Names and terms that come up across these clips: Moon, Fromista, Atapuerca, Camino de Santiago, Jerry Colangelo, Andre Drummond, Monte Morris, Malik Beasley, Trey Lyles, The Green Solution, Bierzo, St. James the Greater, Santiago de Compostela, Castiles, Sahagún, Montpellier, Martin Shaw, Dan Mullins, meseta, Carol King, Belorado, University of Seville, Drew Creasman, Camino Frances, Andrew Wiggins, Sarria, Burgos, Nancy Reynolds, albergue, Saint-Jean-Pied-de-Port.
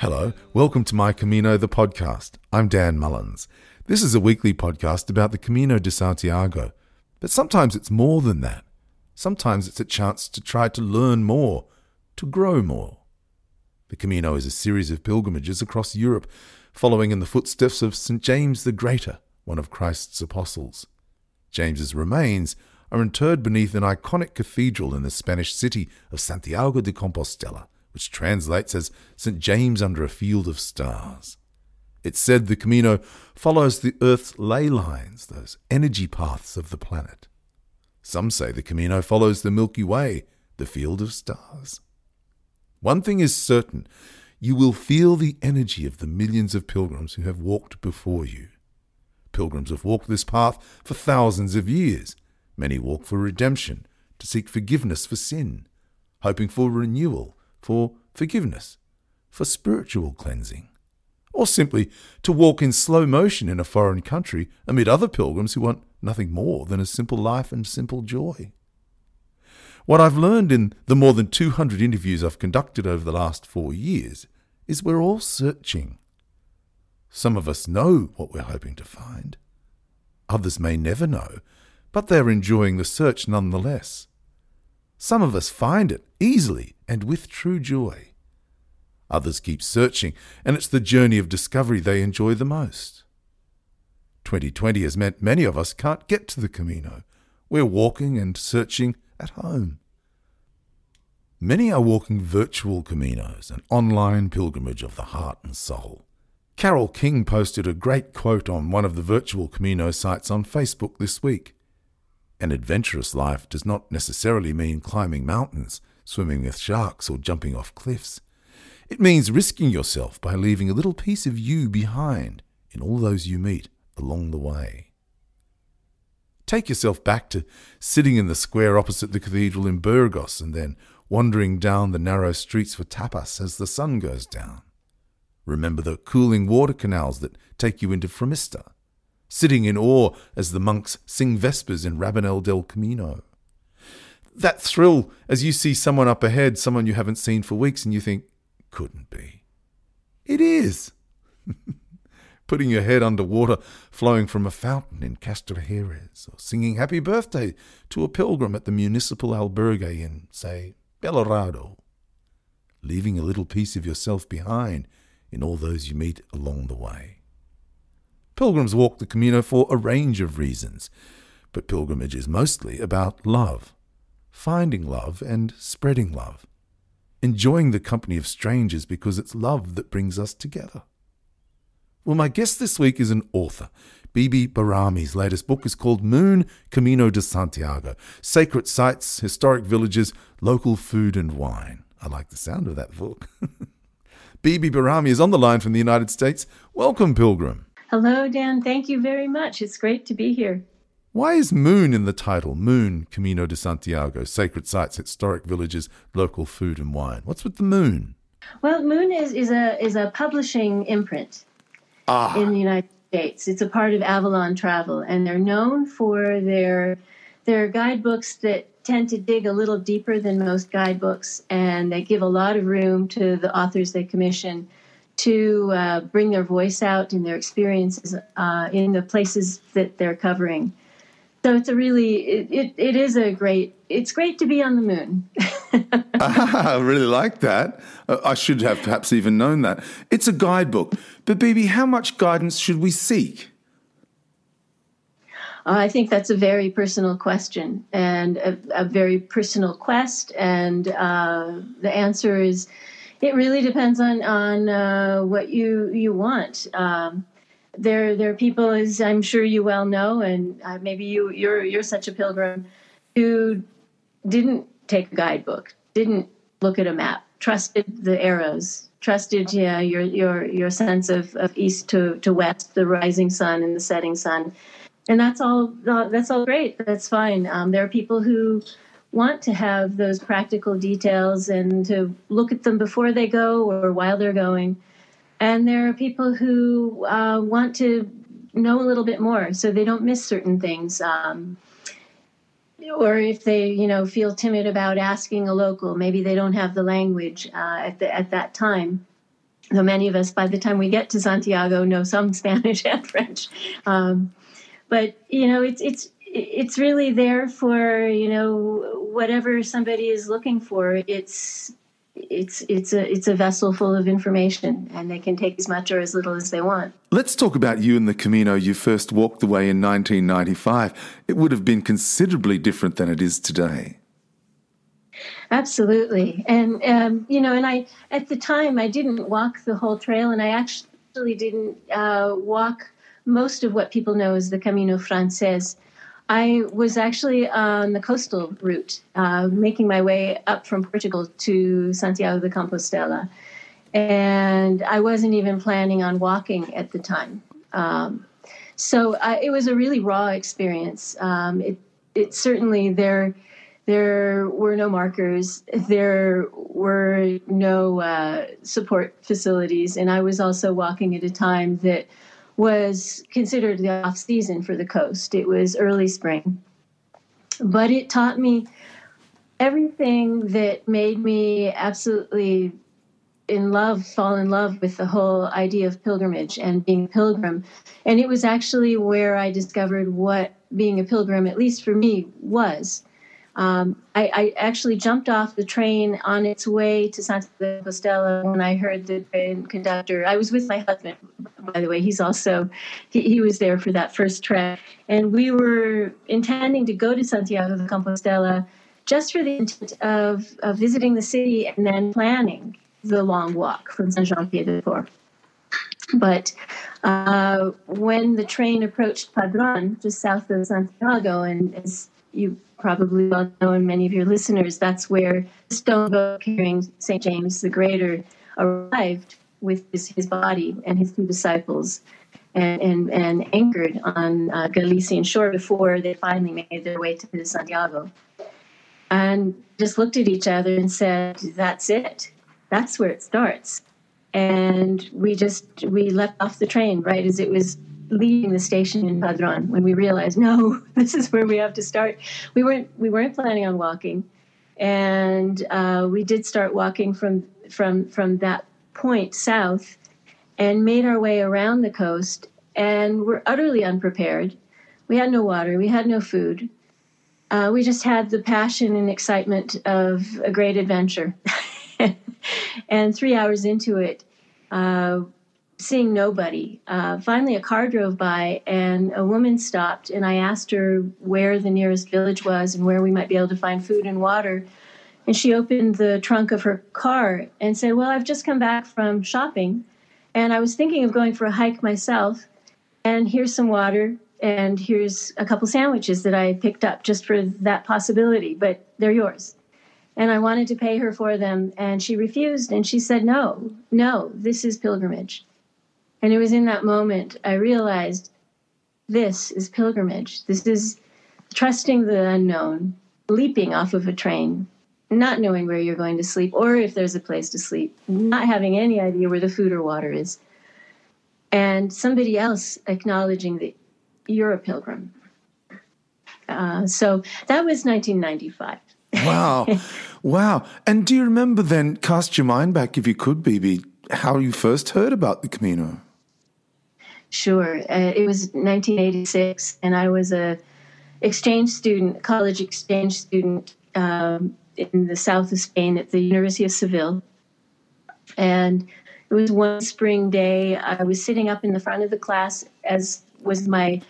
Hello, welcome to My Camino, the podcast. I'm Dan Mullins. This is a weekly podcast about the Camino de Santiago. But sometimes it's more than that. Sometimes it's a chance to try to learn more, to grow more. The Camino is a series of pilgrimages across Europe, following in the footsteps of St. James the Greater, one of Christ's apostles. James's remains are interred beneath an iconic cathedral in the Spanish city of Santiago de Compostela, which translates as St. James under a field of stars. It's said the Camino follows the Earth's ley lines, those energy paths of the planet. Some say the Camino follows the Milky Way, the field of stars. One thing is certain, you will feel the energy of the millions of pilgrims who have walked before you. Pilgrims have walked this path for thousands of years. Many walk for redemption, to seek forgiveness for sin, hoping for renewal, for forgiveness, for spiritual cleansing, or simply to walk in slow motion in a foreign country amid other pilgrims who want nothing more than a simple life and simple joy. What I've learned in the more than 200 interviews I've conducted over the last 4 years is we're all searching. Some of us know what we're hoping to find. Others may never know, but they're enjoying the search nonetheless. Some of us find it easily and with true joy. Others keep searching, and it's the journey of discovery they enjoy the most. 2020 has meant many of us can't get to the Camino. We're walking and searching at home. Many are walking virtual Caminos, an online pilgrimage of the heart and soul. Carol King posted a great quote on one of the virtual Camino sites on Facebook this week. An adventurous life does not necessarily mean climbing mountains, swimming with sharks, or jumping off cliffs. It means risking yourself by leaving a little piece of you behind in all those you meet along the way. Take yourself back to sitting in the square opposite the cathedral in Burgos and then wandering down the narrow streets for tapas as the sun goes down. Remember the cooling water canals that take you into Fromista, sitting in awe as the monks sing Vespers in Rabanal del Camino. That thrill as you see someone up ahead, someone you haven't seen for weeks, and you think, couldn't be. It is. Putting your head under water flowing from a fountain in Castrojerez, or singing happy birthday to a pilgrim at the municipal albergue in, say, Belorado. Leaving a little piece of yourself behind in all those you meet along the way. Pilgrims walk the Camino for a range of reasons, but pilgrimage is mostly about love, finding love and spreading love, enjoying the company of strangers because it's love that brings us together. Well, my guest this week is an author. Bibi Barrami's latest book is called Moon, Camino de Santiago, Sacred Sites, Historic Villages, Local Food and Wine. I like the sound of that book. Bibi Barrami is on the line from the United States. Welcome, Pilgrim. Hello, Dan. Thank you very much. It's great to be here. Why is Moon in the title? Moon, Camino de Santiago, Sacred Sites, Historic Villages, Local Food and Wine. What's with the Moon? Well, Moon is a publishing imprint in the United States. It's a part of Avalon Travel, and they're known for their guidebooks that tend to dig a little deeper than most guidebooks, and they give a lot of room to the authors they commission to bring their voice out and their experiences in the places that they're covering. So it's it's great to be on the moon. I really like that. I should have perhaps even known that. It's a guidebook. But Bibi, how much guidance should we seek? I think that's a very personal question and a very personal quest. And the answer is, it really depends on what you want. There are people, as I'm sure you well know, and maybe you're such a pilgrim, who didn't take a guidebook, didn't look at a map, trusted the arrows, trusted your sense of east to west, the rising sun and the setting sun, and that's all great. That's fine. There are people who want to have those practical details and to look at them before they go or while they're going. And there are people who want to know a little bit more so they don't miss certain things. Or if they, feel timid about asking a local, maybe they don't have the language at that time. though many of us, by the time we get to Santiago, know some Spanish and French. But, you know, it's really there for, you know, whatever somebody is looking for. It's a vessel full of information, and they can take as much or as little as they want. Let's talk about you and the Camino. You first walked the way in 1995. It would have been considerably different than it is today. Absolutely. And, you know, and I, at the time, I didn't walk the whole trail, and I actually didn't walk most of what people know as the Camino Frances. I was actually on the coastal route, making my way up from Portugal to Santiago de Compostela. And I wasn't even planning on walking at the time. So it was a really raw experience. It certainly, there were no markers. There were no support facilities. And I was also walking at a time that was considered the off-season for the coast. It was early spring. But it taught me everything that made me absolutely fall in love with the whole idea of pilgrimage and being a pilgrim. And it was actually where I discovered what being a pilgrim, at least for me, was. I actually jumped off the train on its way to Santiago de Compostela when I heard the train conductor. I was with my husband, by the way. He's also, he was there for that first trek. And we were intending to go to Santiago de Compostela just for the intent of visiting the city and then planning the long walk from Saint-Jean-Pied-de-Port. But when the train approached Padrón, just south of Santiago, and as you probably well know, and many of your listeners, that's where the stone boat carrying St. James the Greater arrived with his body and his two disciples and anchored on Galician shore before they finally made their way to Santiago. And just looked at each other and said, that's it. That's where it starts. And we left off the train right as it was leaving the station in Padrón when we realized, no, this is where we have to start. We weren't planning on walking, and we did start walking from that point south and made our way around the coast, and were utterly unprepared. We had no water. We had no food. We just had the passion and excitement of a great adventure. And 3 hours into it, seeing nobody. Finally, a car drove by and a woman stopped, and I asked her where the nearest village was and where we might be able to find food and water. And she opened the trunk of her car and said, well, I've just come back from shopping, and I was thinking of going for a hike myself, and here's some water, and here's a couple sandwiches that I picked up just for that possibility, but they're yours. And I wanted to pay her for them, and she refused, and she said, no, this is pilgrimage. And it was in that moment I realized this is pilgrimage. This is trusting the unknown, leaping off of a train, not knowing where you're going to sleep or if there's a place to sleep, not having any idea where the food or water is, and somebody else acknowledging that you're a pilgrim. So that was 1995. Wow. And do you remember then, cast your mind back if you could, Bibi, how you first heard about the Camino? Sure. It was 1986, and I was a college exchange student in the south of Spain at the University of Seville. And it was one spring day. I was sitting up in the front of the class, as was my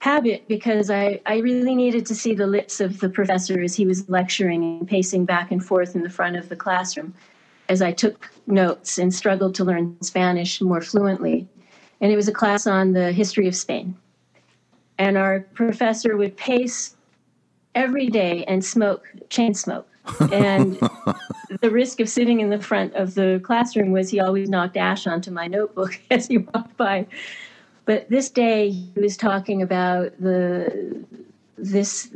habit, because I really needed to see the lips of the professor as he was lecturing and pacing back and forth in the front of the classroom, as I took notes and struggled to learn Spanish more fluently. And it was a class on the history of Spain. And our professor would pace every day and chain smoke. And the risk of sitting in the front of the classroom was he always knocked ash onto my notebook as he walked by. But this day he was talking about this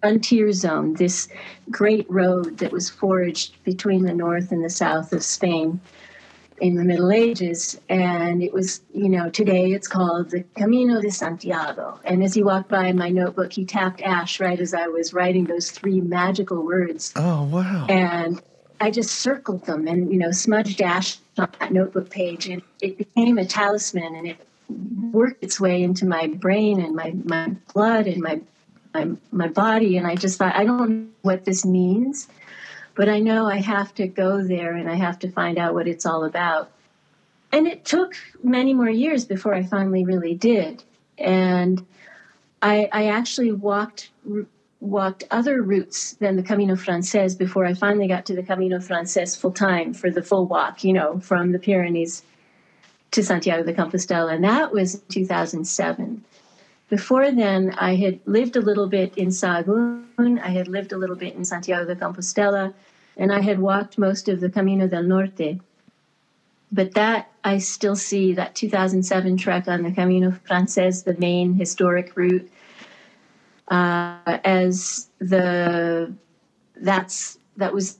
frontier zone, this great road that was forged between the north and the south of Spain in the Middle Ages. And it was, you know, today it's called the Camino de Santiago. And as he walked by in my notebook, he tapped ash right as I was writing those three magical words. Oh, wow. And I just circled them and, you know, smudge dashed on that notebook page, and it became a talisman, and it worked its way into my brain and my blood and my body. And I just thought, I don't know what this means, but I know I have to go there and I have to find out what it's all about. And it took many more years before I finally really did. And I actually walked other routes than the Camino Frances before I finally got to the Camino Frances full time for the full walk, you know, from the Pyrenees to Santiago de Compostela. And that was 2007. Before then, I had lived a little bit in Sahagún. I had lived a little bit in Santiago de Compostela, and I had walked most of the Camino del Norte. But that, I still see that 2007 trek on the Camino Frances, the main historic route, that was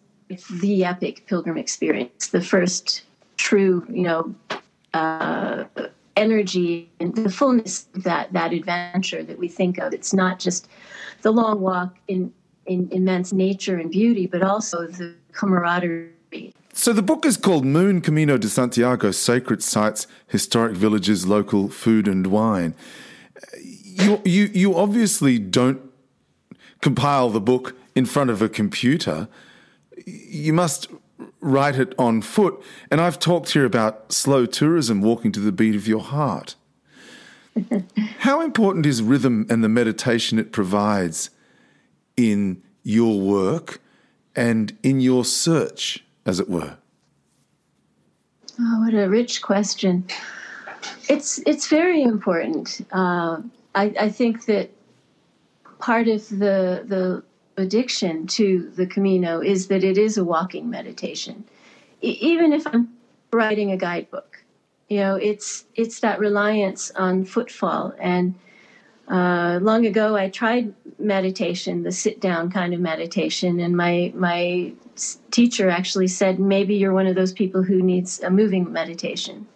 the epic pilgrim experience, the first true, you know, energy and the fullness of that adventure that we think of. It's not just the long walk in immense nature and beauty, but also the camaraderie. So the book is called Moon, Camino de Santiago, Sacred Sites, Historic Villages, Local Food and Wine. You obviously don't compile the book in front of a computer. You must write it on foot. And I've talked here about slow tourism, walking to the beat of your heart. How important is rhythm and the meditation it provides in your work and in your search, as it were? Oh, what a rich question. It's very important. I think that part of the addiction to the Camino is that it is a walking meditation. Even if I'm writing a guidebook, you know, it's that reliance on footfall. And long ago, I tried meditation, the sit-down kind of meditation, and my teacher actually said, maybe you're one of those people who needs a moving meditation.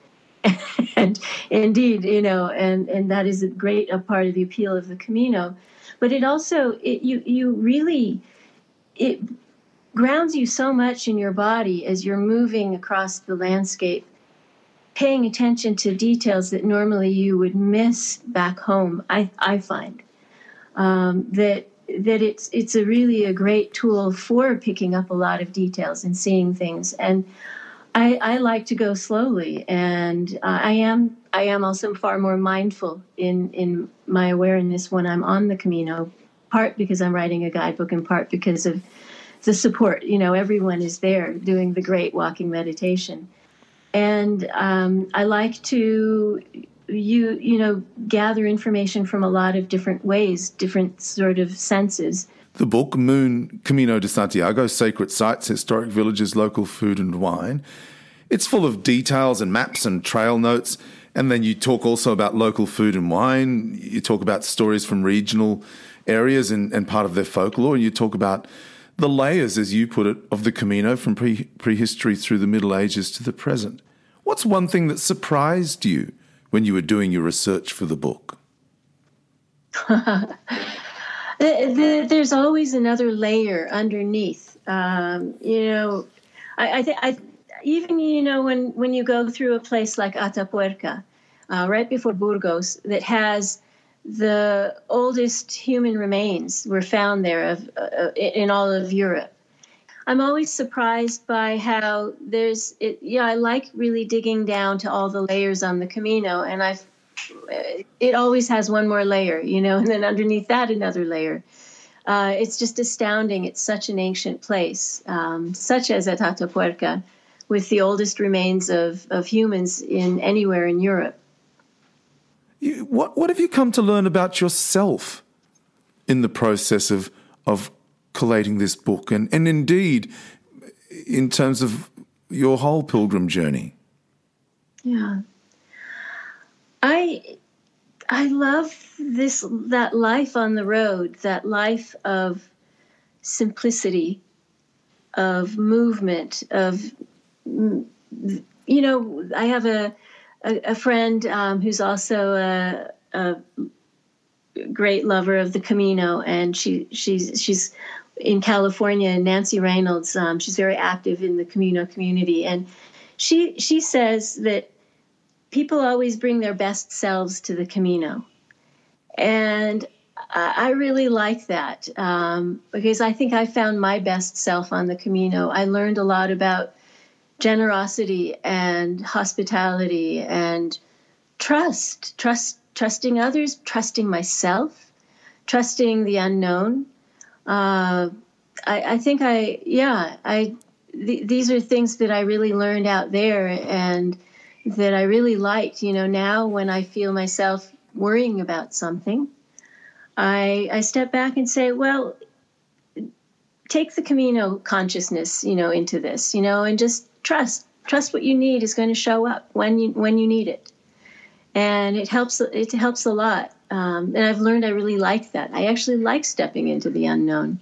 And indeed, you know, and that is a part of the appeal of the Camino. But it also, it grounds you so much in your body as you're moving across the landscape, paying attention to details that normally you would miss back home. I find that it's a really a great tool for picking up a lot of details and seeing things. And I like to go slowly, and I am also far more mindful in my awareness when I'm on the Camino, part because I'm writing a guidebook and part because of the support. You know, everyone is there doing the great walking meditation. And I like to, you know, gather information from a lot of different ways, different sort of senses. The book, Moon, Camino de Santiago, Sacred Sites, Historic Villages, Local Food and Wine. It's full of details and maps and trail notes. And then you talk also about local food and wine. You talk about stories from regional areas and part of their folklore. And you talk about the layers, as you put it, of the Camino from prehistory through the Middle Ages to the present. What's one thing that surprised you when you were doing your research for the book? There's always another layer underneath. You know, I even, you know, when you go through a place like Atapuerca, right before Burgos, that has the oldest human remains were found there in all of Europe. I'm always surprised by how I like really digging down to all the layers on the Camino, and it always has one more layer, you know, and then underneath that, another layer. It's just astounding. It's such an ancient place, such as at Atapuerca, with the oldest remains of humans in anywhere in Europe. What have you come to learn about yourself in the process of collating this book and indeed in terms of your whole pilgrim journey? Yeah. I love that life on the road, that life of simplicity, of movement, of, you know, I have a friend who's also a great lover of the Camino, and she's in California, and Nancy Reynolds, she's very active in the Camino community. And she says that people always bring their best selves to the Camino. And I really like that, because I think I found my best self on the Camino. I learned a lot about generosity and hospitality and trusting others, trusting myself, trusting the unknown. These are things that I really learned out there and that I really liked. You know, now when I feel myself worrying about something, I step back and say, well, take the Camino consciousness, you know, into this, you know, and just trust what you need is going to show up when you need it. And it helps a lot. And I've learned I really like that. I actually like stepping into the unknown.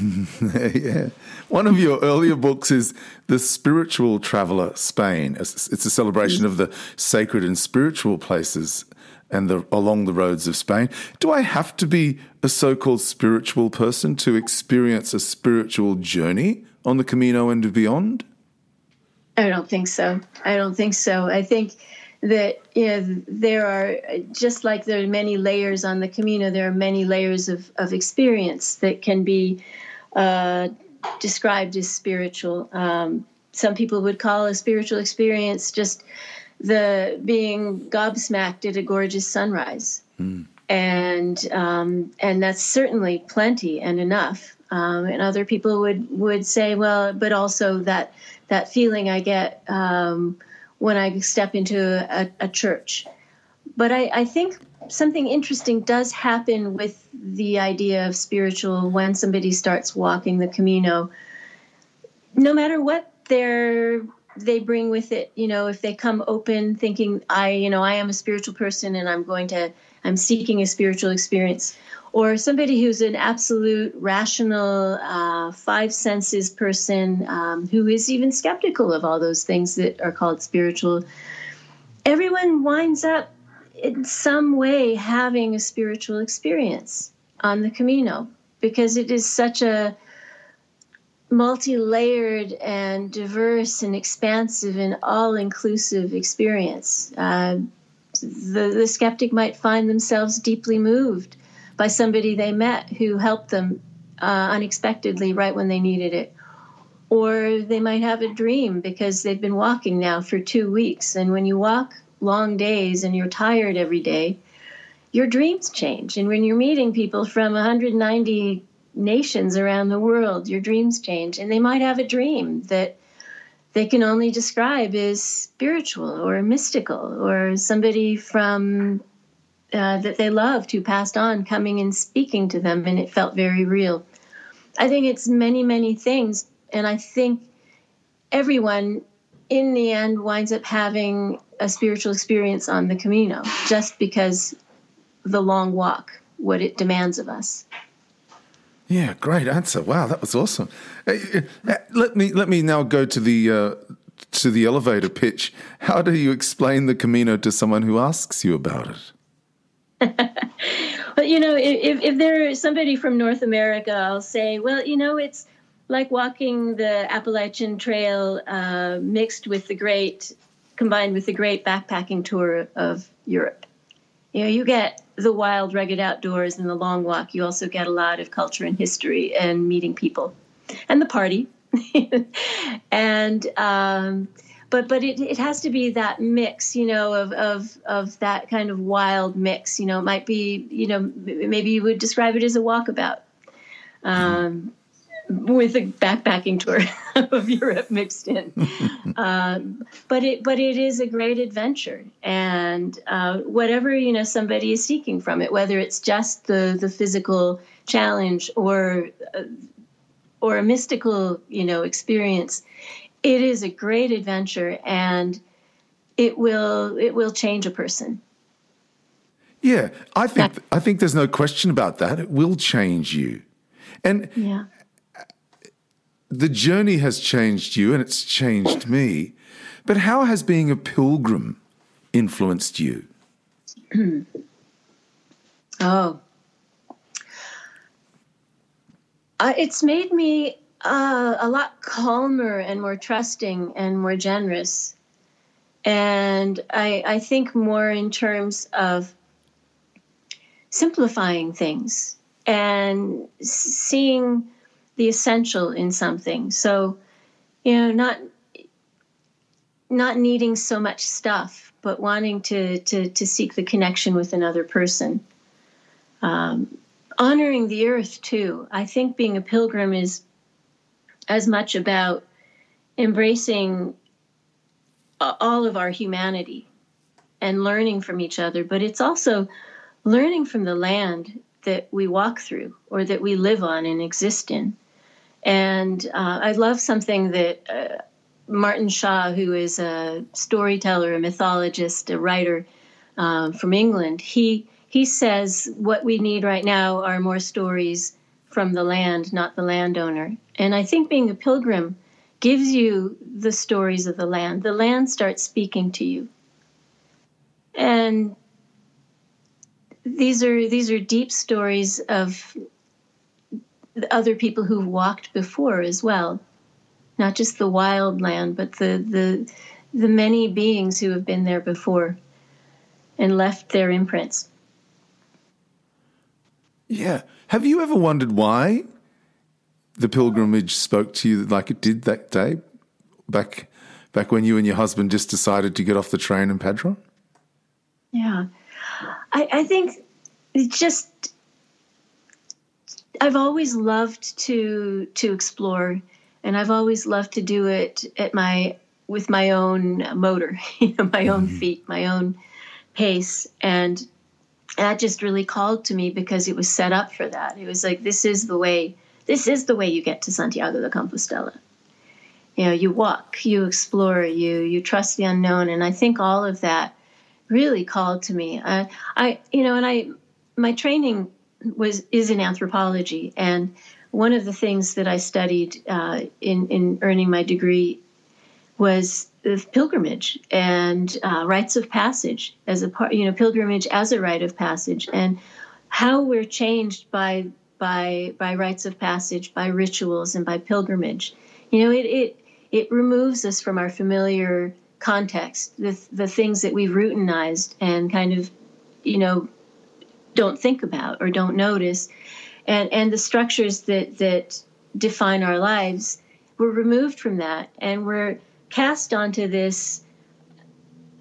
Yeah. One of your earlier books is The Spiritual Traveller Spain. It's a celebration of the sacred and spiritual places and along the roads of Spain. Do I have to be a so-called spiritual person to experience a spiritual journey on the Camino and beyond? I don't think so. I think that, you know, there are, just like there are many layers on the Camino, there are many layers of experience that can be described as spiritual. Some people would call a spiritual experience just the being gobsmacked at a gorgeous sunrise. Mm. And that's certainly plenty and enough. And other people would say, well, but also that feeling I get when I step into a church. But I think something interesting does happen with the idea of spiritual when somebody starts walking the Camino, no matter what they bring with it. You know, if they come open thinking, I am a spiritual person and I'm seeking a spiritual experience, or somebody who's an absolute rational, five senses person, who is even skeptical of all those things that are called spiritual, everyone winds up in some way having a spiritual experience on the Camino, because it is such a multi-layered and diverse and expansive and all-inclusive experience. The skeptic might find themselves deeply moved by somebody they met who helped them unexpectedly right when they needed it. Or they might have a dream because they've been walking now for 2 weeks. And when you walk long days and you're tired every day, your dreams change. And when you're meeting people from 190 nations around the world, your dreams change. And they might have a dream that they can only describe as spiritual or mystical, or somebody from that they loved who passed on coming and speaking to them, and it felt very real. I think it's many, many things, and I think everyone in the end winds up having a spiritual experience on the Camino, just because the long walk, what it demands of us. Yeah, great answer. Wow, that was awesome. Let me now go to the elevator pitch. How do you explain the Camino to someone who asks you about it? Well, you know, if there's somebody from North America, I'll say, well, you know, it's like walking the Appalachian Trail combined with the great backpacking tour of Europe. You know, you get the wild, rugged outdoors and the long walk. You also get a lot of culture and history and meeting people and the party. And but it has to be that mix, you know, of that kind of wild mix. You know, it might be, you know, maybe you would describe it as a walkabout with a backpacking tour of Europe mixed in. But it is a great adventure, and whatever, you know, somebody is seeking from it, whether it's just the physical challenge or a mystical, you know, experience, it is a great adventure, and it will change a person. Yeah, I think there's no question about that. It will change you. And yeah. The journey has changed you and it's changed me, but how has being a pilgrim influenced you? Oh, It's made me a lot calmer and more trusting and more generous. And I think more in terms of simplifying things and seeing the essential in something. So, you know, not needing so much stuff, but wanting to seek the connection with another person. Honoring the earth, too. I think being a pilgrim is as much about embracing all of our humanity and learning from each other, but it's also learning from the land that we walk through or that we live on and exist in. And I love something that Martin Shaw, who is a storyteller, a mythologist, a writer from England, he says what we need right now are more stories from the land, not the landowner. And I think being a pilgrim gives you the stories of the land. The land starts speaking to you. And these are deep stories of other people who've walked before as well. Not just the wild land, but the many beings who have been there before and left their imprints. Yeah. Have you ever wondered why the pilgrimage spoke to you like it did that day, back when you and your husband just decided to get off the train in Padrón? Yeah. I think I've always loved to explore, and I've always loved to do it with my own motor, you know, my own feet, my own pace, and that just really called to me because it was set up for that. It was like, this is the way you get to Santiago de Compostela. You know, you walk, you explore, you trust the unknown. And I think all of that really called to me. My training is in anthropology. And one of the things that I studied in earning my degree was the pilgrimage and rites of passage pilgrimage as a rite of passage, and how we're changed by rites of passage, by rituals, and by pilgrimage. You know, it removes us from our familiar context, the things that we've routinized and kind of, you know, don't think about or don't notice, and the structures that define our lives. We're removed from that, and we're cast onto this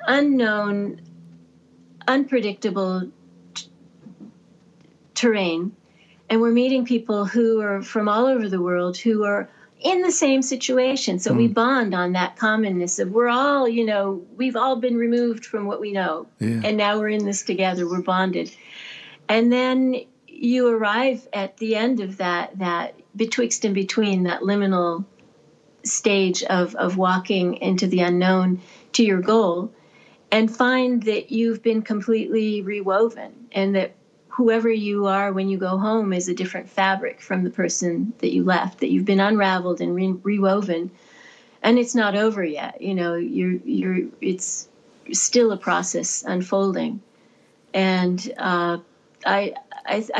unknown, unpredictable terrain, and we're meeting people who are from all over the world who are in the same situation. So we bond on that commonness of we're all, you know, we've all been removed from what we know, and now we're in this together. We're bonded, and then you arrive at the end of that betwixt and between, that liminal stage of walking into the unknown to your goal, and find that you've been completely rewoven, and that whoever you are when you go home is a different fabric from the person that you left, that you've been unraveled and rewoven, and it's not over yet. You know, it's still a process unfolding. And I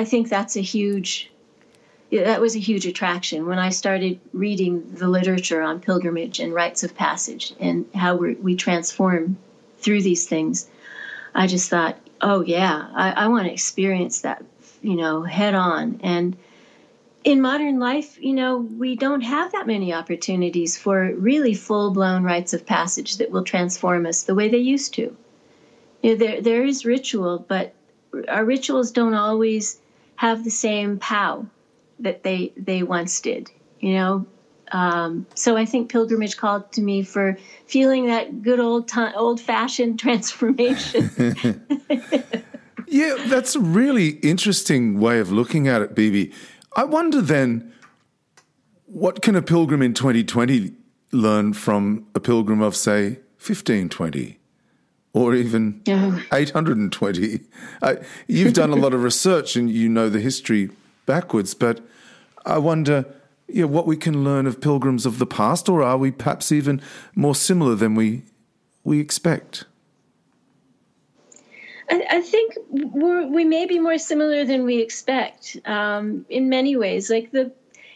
think that was a huge attraction when I started reading the literature on pilgrimage and rites of passage and how we transform through these things. I just thought, oh yeah, I want to experience that, you know, head on. And in modern life, you know, we don't have that many opportunities for really full-blown rites of passage that will transform us the way they used to. You know, there is ritual, but our rituals don't always have the same pow that they once did, you know. So I think pilgrimage called to me for feeling that good old-fashioned transformation. Yeah, that's a really interesting way of looking at it, Bibi. I wonder then, what can a pilgrim in 2020 learn from a pilgrim of, say, 1520? Or even 820? You've done a lot of research and you know the history backwards, but I wonder, you know, what we can learn of pilgrims of the past, or are we perhaps even more similar than we expect? I think we may be more similar than we expect in many ways. Like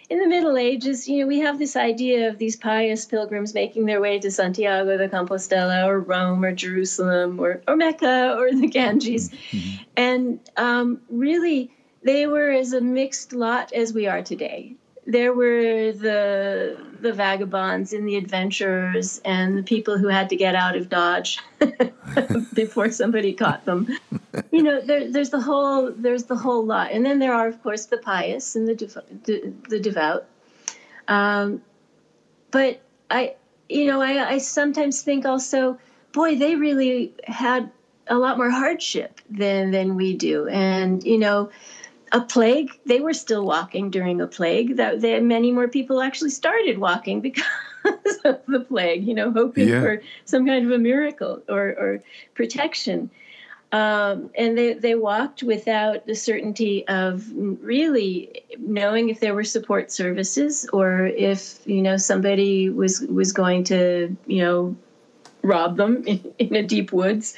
in the Middle Ages, you know, we have this idea of these pious pilgrims making their way to Santiago de Compostela or Rome or Jerusalem or Mecca or the Ganges. Mm-hmm. And really, they were as a mixed lot as we are today. There were the vagabonds and the adventurers and the people who had to get out of Dodge before somebody caught them. You know, there's the whole lot, and then there are, of course, the pious and the devout. But I sometimes think also, boy, they really had a lot more hardship than we do, and you know. A plague, they were still walking during a plague. Many more people actually started walking because of the plague, you know, hoping for some kind of a miracle or protection. And they walked without the certainty of really knowing if there were support services or if, you know, somebody was going to, you know, rob them in the deep woods.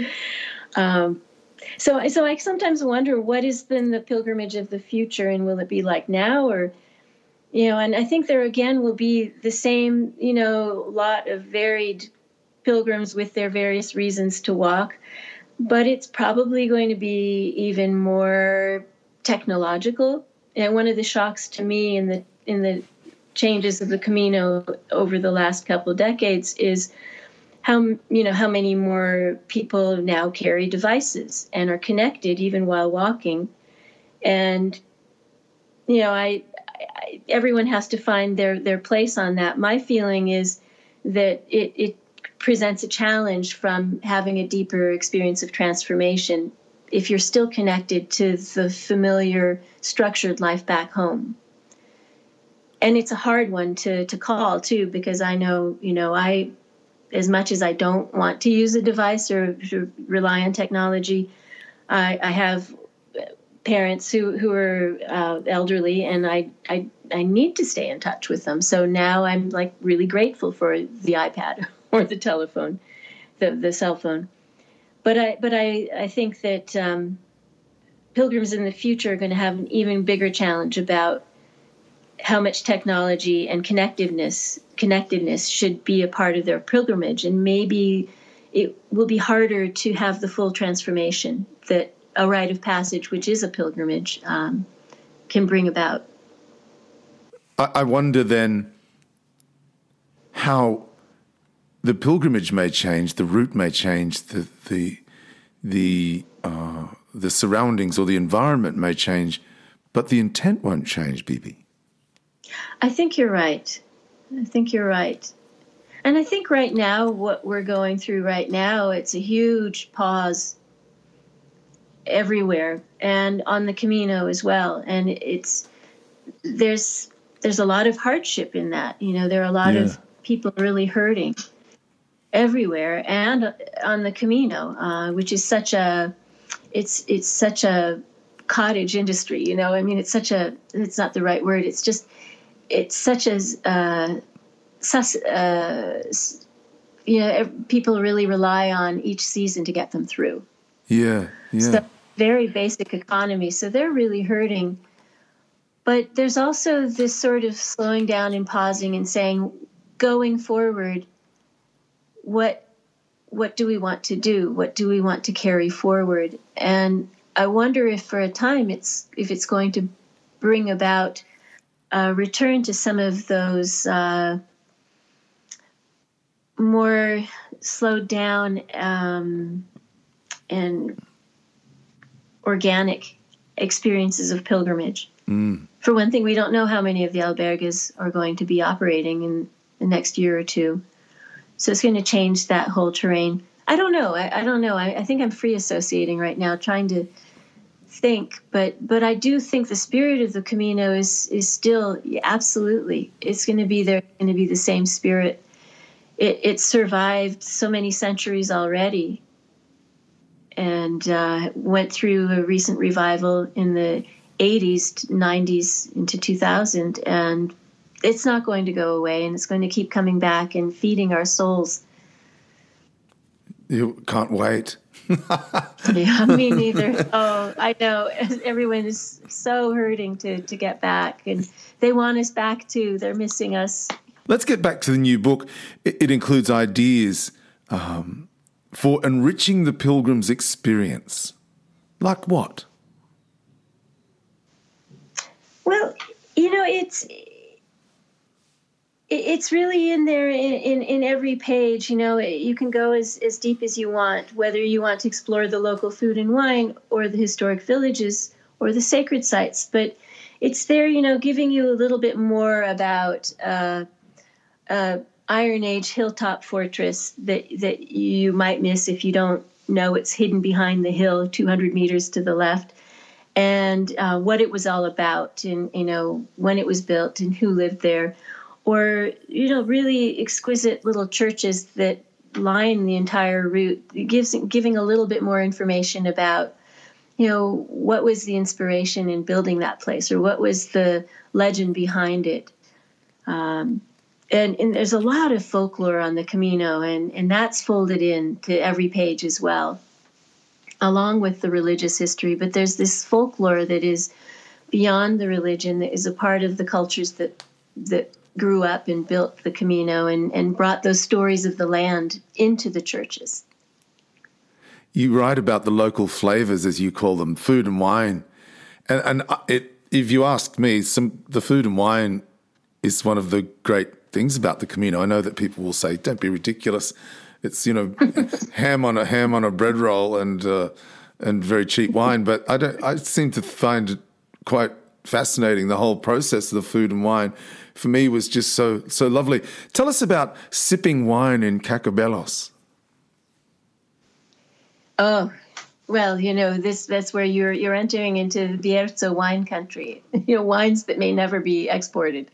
So I sometimes wonder, what is then the pilgrimage of the future, and will it be like now? Or, you know, and I think there again will be the same, you know, lot of varied pilgrims with their various reasons to walk, but it's probably going to be even more technological. And one of the shocks to me in the changes of the Camino over the last couple of decades is how many more people now carry devices and are connected even while walking. And, you know, I everyone has to find their place on that. My feeling is that it presents a challenge from having a deeper experience of transformation if you're still connected to the familiar structured life back home. And it's a hard one to call, too, because I know, you know, as much as I don't want to use a device or rely on technology, I have parents who are elderly, and I need to stay in touch with them. So now I'm like really grateful for the iPad or the telephone, the cell phone. But I think that pilgrims in the future are going to have an even bigger challenge about how much technology and connectedness should be a part of their pilgrimage. And maybe it will be harder to have the full transformation that a rite of passage, which is a pilgrimage, can bring about. I wonder then how the pilgrimage may change, the route may change, the surroundings or the environment may change, but the intent won't change, Bibi. I think you're right. And I think right now, what we're going through right now, it's a huge pause everywhere and on the Camino as well. And there's a lot of hardship in that. You know, there are a lot of people really hurting everywhere and on the Camino, which is such a, it's such a cottage industry, you know, I mean, it's such a, it's not the right word. It's just, it's such as, you know, people really rely on each season to get them through. Yeah. So very basic economy. So they're really hurting. But there's also this sort of slowing down and pausing and saying, going forward, what do we want to do? What do we want to carry forward? And I wonder if for a time if it's going to bring about return to some of those more slowed down and organic experiences of pilgrimage. Mm. For one thing, we don't know how many of the albergues are going to be operating in the next year or two. So it's going to change that whole terrain. I don't know. I think I'm free associating right now, trying to think, but I do think the spirit of the Camino is still absolutely, it's going to be there, going to be the same spirit. It survived so many centuries already, and went through a recent revival in the 80s to 90s into 2000, and it's not going to go away, and it's going to keep coming back and feeding our souls. You can't wait. Yeah, me neither. Oh, I know. Everyone is so hurting to get back, and they want us back too. They're missing us. Let's get back to the new book. It includes ideas for enriching the pilgrim's experience. Like what? Well, you know, it's really in there in every page. You know, you can go as deep as you want, whether you want to explore the local food and wine or the historic villages or the sacred sites. But it's there, you know, giving you a little bit more about Iron Age hilltop fortress that you might miss if you don't know it's hidden behind the hill 200 meters to the left, and what it was all about, and, you know, when it was built and who lived there. Or, you know, really exquisite little churches that line the entire route, giving a little bit more information about, you know, what was the inspiration in building that place, or what was the legend behind it. And there's a lot of folklore on the Camino, and that's folded in to every page as well, along with the religious history. But there's this folklore that is beyond the religion, that is a part of the cultures that grew up and built the Camino and brought those stories of the land into the churches. You write about the local flavors, as you call them, food and wine. And if you ask me, the food and wine is one of the great things about the Camino. I know that people will say, don't be ridiculous. It's, you know, ham on a bread roll and very cheap wine. But I seem to find it quite fascinating, the whole process of the food and wine. For me, was just so lovely. Tell us about sipping wine in Cacabelos. Oh, well, you know, that's where you're entering into the Bierzo wine country. You know, wines that may never be exported.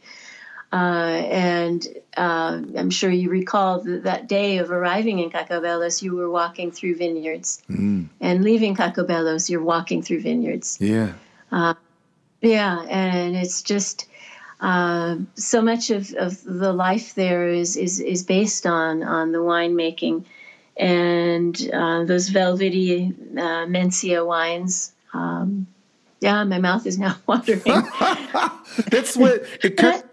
And I'm sure you recall that day of arriving in Cacabelos, you were walking through vineyards, and leaving Cacabelos, you're walking through vineyards. Yeah. And it's just. So much of the life there is based on the winemaking, and those velvety Mencia wines. My mouth is now watering. That's where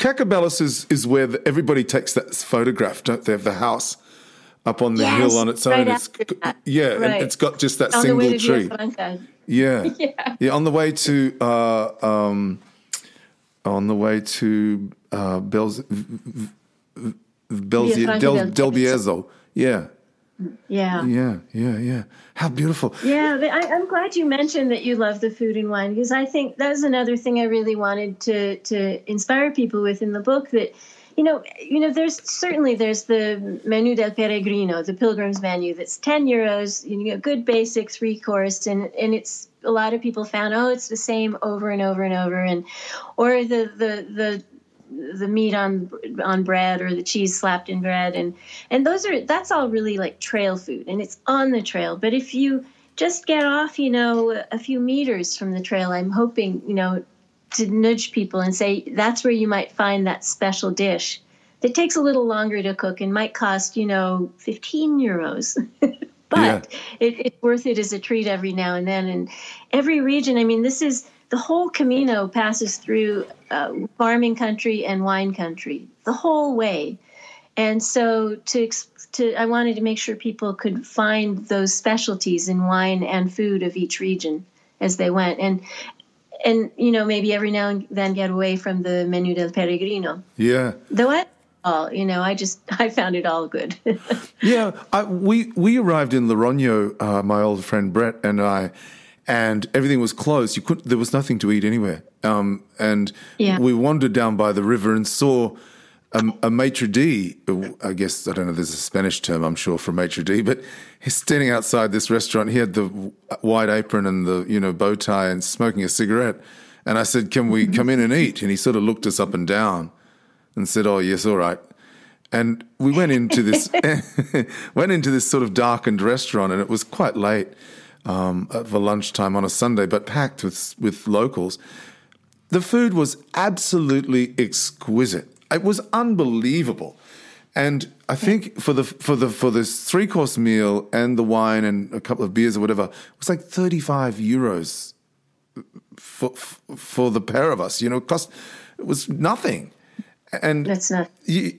Cacabelos is where everybody takes that photograph, don't they? Of the house up on the hill on its own. Right and it's got just that on single tree. On the way to. On the way to Del Bierzo. Yeah. How beautiful. Yeah, but I'm glad you mentioned that you love the food and wine, because I think that was another thing I really wanted to inspire people with in the book, that, you know, there's the menu del peregrino, the pilgrim's menu, that's €10, you know, good basic 3-course, and it's, a lot of people found, it's the same over and over and over, and or the meat on bread, or the cheese slapped in bread, and that's all really like trail food, and it's on the trail. But if you just get off, you know, a few meters from the trail, I'm hoping, you know, to nudge people and say that's where you might find that special dish that takes a little longer to cook and might cost, you know, €15. But it's worth it as a treat every now and then. And every region, I mean, this is the whole Camino passes through farming country and wine country the whole way. And so I wanted to make sure people could find those specialties in wine and food of each region as they went. And you know, maybe every now and then get away from the menu del peregrino. Yeah. Though I found it all good. We arrived in Loroño, my old friend Brett and I, and everything was closed. There was nothing to eat anywhere. We wandered down by the river and saw a maitre d', I guess, I don't know, there's a Spanish term, I'm sure, for maitre d', but he's standing outside this restaurant. He had the white apron and the, you know, bow tie and smoking a cigarette. And I said, can we come in and eat? And he sort of looked us up and down. And said, "Oh yes, all right." And we went into this sort of darkened restaurant, and it was quite late for lunchtime on a Sunday, but packed with locals. The food was absolutely exquisite. It was unbelievable. And I think for this three-course meal and the wine and a couple of beers or whatever, it was like 35 euros for the pair of us. You know, it was nothing. And that's not.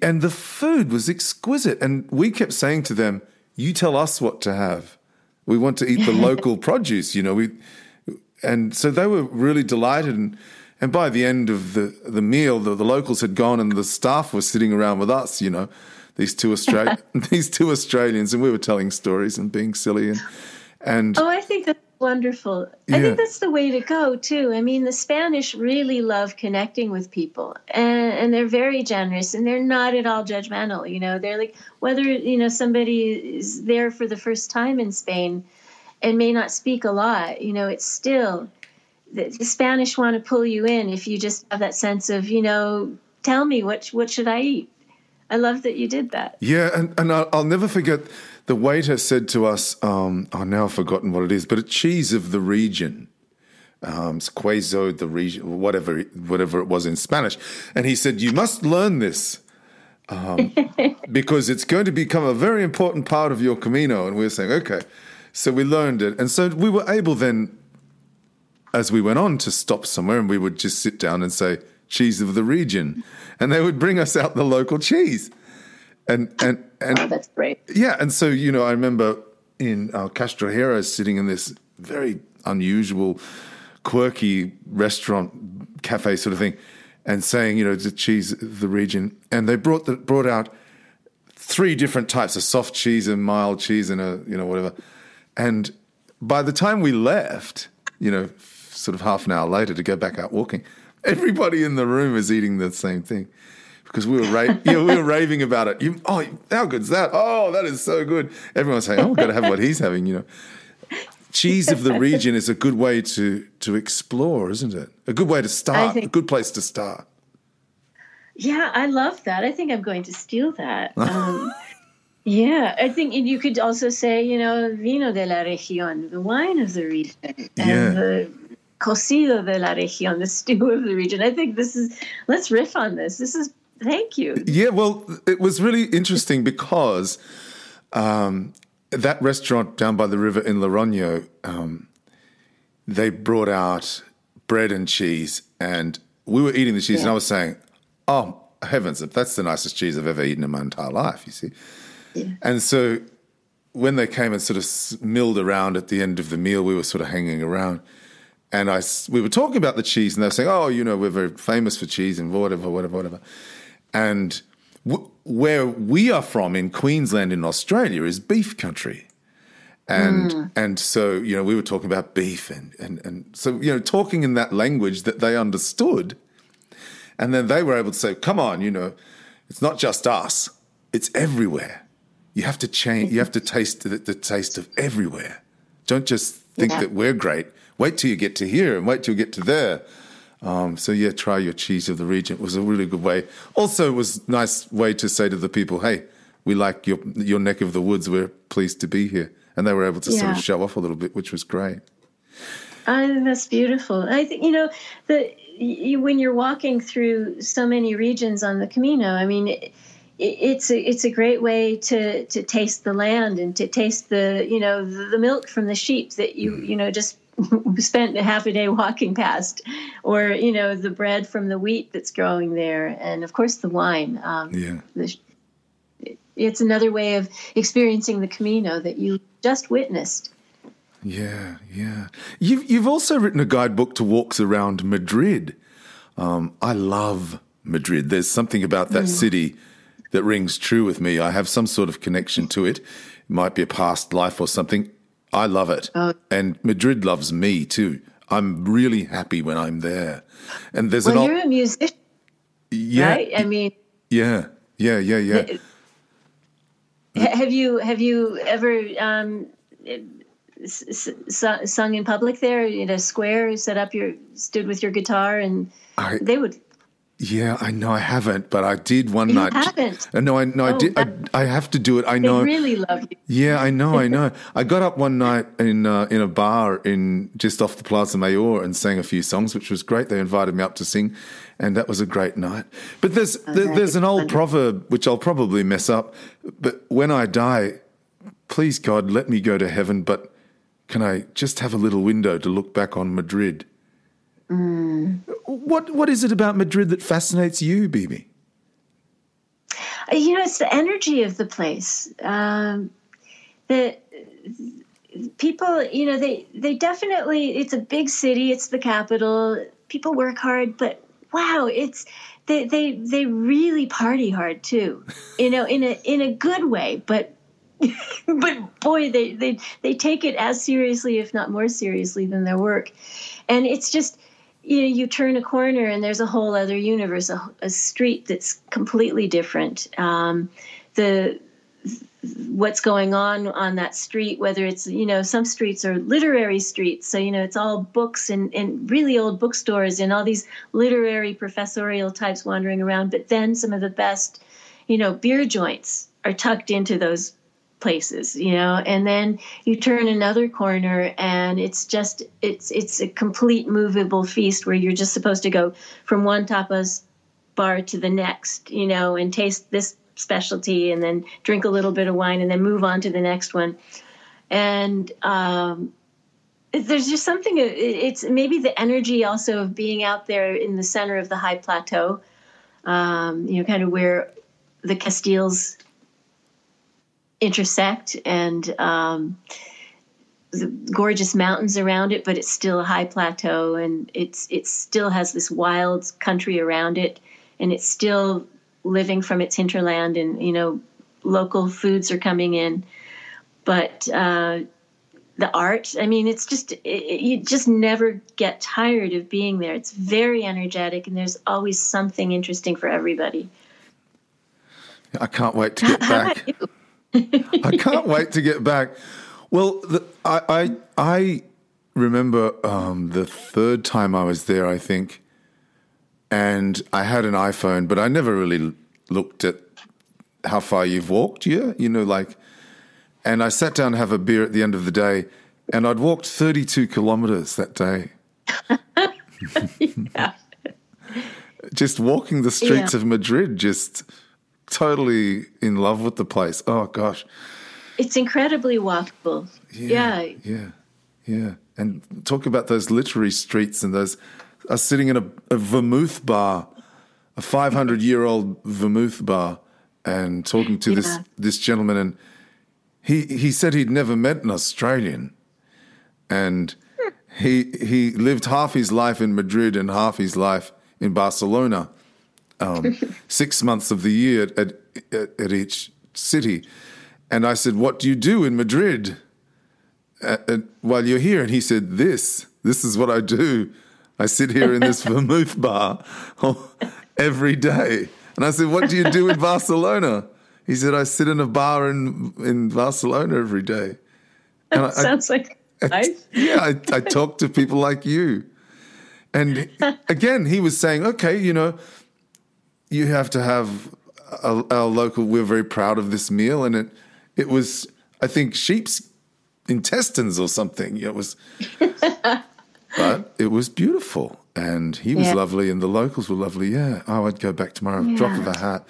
And the food was exquisite. And we kept saying to them, "You tell us what to have. We want to eat the local produce." You know, and so they were really delighted. And by the end of the meal, the locals had gone, and the staff were sitting around with us. You know, these two Australians, and we were telling stories and being silly. And I think that's wonderful. Yeah. I think that's the way to go too. I mean, the Spanish really love connecting with people, and they're very generous, and they're not at all judgmental. You know, they're like, whether somebody is there for the first time in Spain and may not speak a lot, it's still. The Spanish want to pull you in if you just have that sense of, tell me what should I eat. I love that you did that. Yeah, and I'll never forget the waiter said to us, I've now forgotten what it is, but a cheese of the region, queso the region, whatever it was in Spanish. And he said, you must learn this because it's going to become a very important part of your Camino. And we were saying, okay. So we learned it. And so we were able then, as we went on, to stop somewhere, and we would just sit down and say, cheese of the region. And they would bring us out the local cheese. And oh, that's great. Yeah, and so, I remember in Castrojerez sitting in this very unusual, quirky restaurant, cafe sort of thing, and saying, the cheese of the region. And they brought out three different types, a soft cheese, a mild cheese, and a, whatever. And by the time we left, sort of half an hour later to go back out walking, everybody in the room is eating the same thing because we were raving about it. How good's that? Oh, that is so good. Everyone's saying, we've got to have what he's having, Cheese of the region is a good way to explore, isn't it? A good way to start, a good place to start. Yeah, I love that. I think I'm going to steal that. Yeah, I think you could also say, vino de la región, the wine of the region, and the cocido de la región, the stew of the region. I think let's riff on this. Thank you. Yeah, well, it was really interesting because that restaurant down by the river in Loroño, they brought out bread and cheese, and we were eating the cheese, and I was saying, oh, heavens, that's the nicest cheese I've ever eaten in my entire life, you see. Yeah. And so when they came and sort of milled around at the end of the meal, we were sort of hanging around, and we were talking about the cheese, and they were saying, oh, we're very famous for cheese and whatever. And where we are from in Queensland in Australia is beef country. And so, we were talking about beef and so, talking in that language that they understood. And then they were able to say, come on, it's not just us, it's everywhere. You have to change. You have to taste the taste of everywhere. Don't just think that we're great. Wait till you get to here and wait till you get to there. Try your cheese of the region. It was a really good way. Also, it was a nice way to say to the people, hey, we like your neck of the woods. We're pleased to be here. And they were able to sort of show off a little bit, which was great. That's beautiful. I think, when you're walking through so many regions on the Camino, I mean, it's a great way to taste the land and to taste the milk from the sheep that you just spent half a day walking past, or the bread from the wheat that's growing there, and of course the wine. It's another way of experiencing the Camino that you just witnessed. Yeah, yeah. You've also written a guidebook to walks around Madrid. I love Madrid. There's something about that city that rings true with me. I have some sort of connection to it. It might be a past life or something. I love it. And Madrid loves me too. I'm really happy when I'm there. And there's you're a musician, right? I mean... Yeah. Have you ever sung in public there in a square, stood with your guitar, and they would... Yeah, I know I haven't, but I did one night. You haven't? No, I did. I have to do it. I know. They really love you. Yeah, I know. I got up one night in a bar in just off the Plaza Mayor and sang a few songs, which was great. They invited me up to sing, and that was a great night. But there's an old proverb, which I'll probably mess up, but when I die, please, God, let me go to heaven, but can I just have a little window to look back on Madrid? Mm. What is it about Madrid that fascinates you, Bibi? You know, it's the energy of the place. The people, you know, they definitely, it's a big city, it's the capital, people work hard, but wow, it's they really party hard too, you know, in a good way, but but boy, they take it as seriously, if not more seriously, than their work. And it's just, you know, you turn a corner and there's a whole other universe, a street that's completely different. What's going on that street, whether it's, you know, some streets are literary streets. So, you know, it's all books and really old bookstores and all these literary professorial types wandering around. But then some of the best, you know, beer joints are tucked into those places, you know, and then you turn another corner and it's just, it's a complete movable feast where you're just supposed to go from one tapas bar to the next, you know, and taste this specialty and then drink a little bit of wine and then move on to the next one. And there's just something, it's maybe the energy also of being out there in the center of the high plateau, you know, kind of where the Castiles intersect, and the gorgeous mountains around it, but it's still a high plateau, and it still has this wild country around it, and it's still living from its hinterland, and, you know, local foods are coming in, but the art, I mean, it's just, you just never get tired of being there. It's very energetic, and there's always something interesting for everybody. I can't wait to get back. I can't wait to get back. Well, I remember the third time I was there, I think, and I had an iPhone, but I never really looked at how far you've walked, yeah? You know, like, and I sat down to have a beer at the end of the day, and I'd walked 32 kilometres that day. Yeah. Just walking the streets of Madrid, just totally in love with the place. Oh gosh, it's incredibly walkable. Yeah. And talk about those literary streets and those. I was sitting in a vermouth bar, a 500-year-old vermouth bar, and talking to this gentleman, and he said he'd never met an Australian, and he lived half his life in Madrid and half his life in Barcelona. 6 months of the year at each city. And I said, what do you do in Madrid while you're here? And he said, this is what I do. I sit here in this vermouth bar every day. And I said, what do you do in Barcelona? He said, I sit in a bar in Barcelona every day. And That sounds like life. I talk to people like you. And again, he was saying, okay, you know, you have to have our local, we're very proud of this meal. And it was, I think, sheep's intestines or something. It was, but it was beautiful. And he was lovely, and the locals were lovely. Yeah. Oh, I'd go back tomorrow, drop of a hat.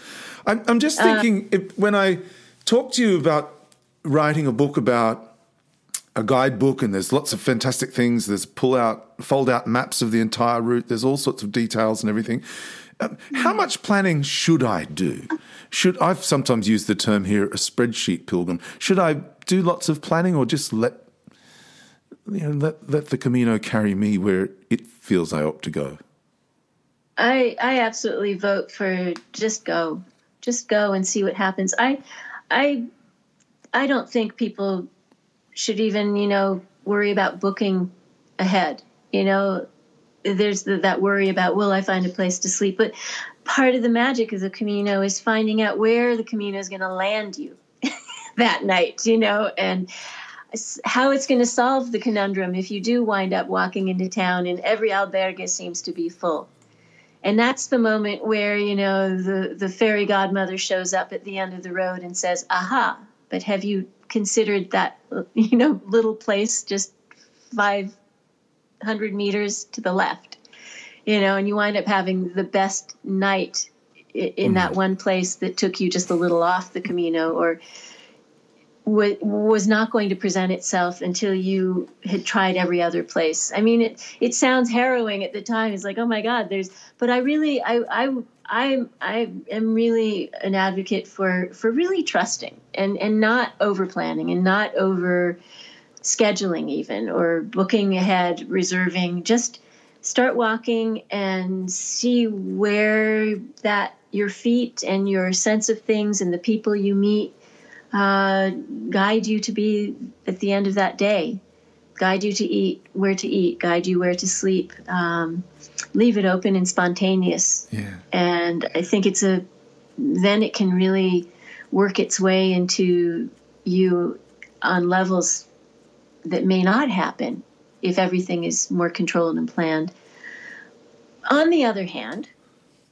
I'm just thinking, when I talk to you about writing a book about a guidebook, and there's lots of fantastic things, there's fold-out maps of the entire route, there's all sorts of details and everything. How much planning should I do? I've sometimes used the term here, a spreadsheet pilgrim. Should I do lots of planning, or just let the Camino carry me where it feels I ought to go? I absolutely vote for just go and see what happens. I don't think people should even, you know, worry about booking ahead, you know. There's that worry about, will I find a place to sleep? But part of the magic of the Camino is finding out where the Camino is going to land you that night, you know, and how it's going to solve the conundrum if you do wind up walking into town and every albergue seems to be full. And that's the moment where, you know, the fairy godmother shows up at the end of the road and says, aha, but have you considered that, you know, little place just 500 meters to the left? You know, and you wind up having the best night in that one place that took you just a little off the Camino, or was not going to present itself until you had tried every other place. I mean, it sounds harrowing at the time. It's like, oh my God, but I am really an advocate for really trusting and not over planning and not over scheduling even, or booking ahead, reserving. Just start walking and see where that your feet and your sense of things and the people you meet guide you to be at the end of that day, guide you to eat, where to eat, guide you where to sleep, leave it open and spontaneous. Yeah. And I think then it can really work its way into you on levels that may not happen if everything is more controlled and planned. On the other hand,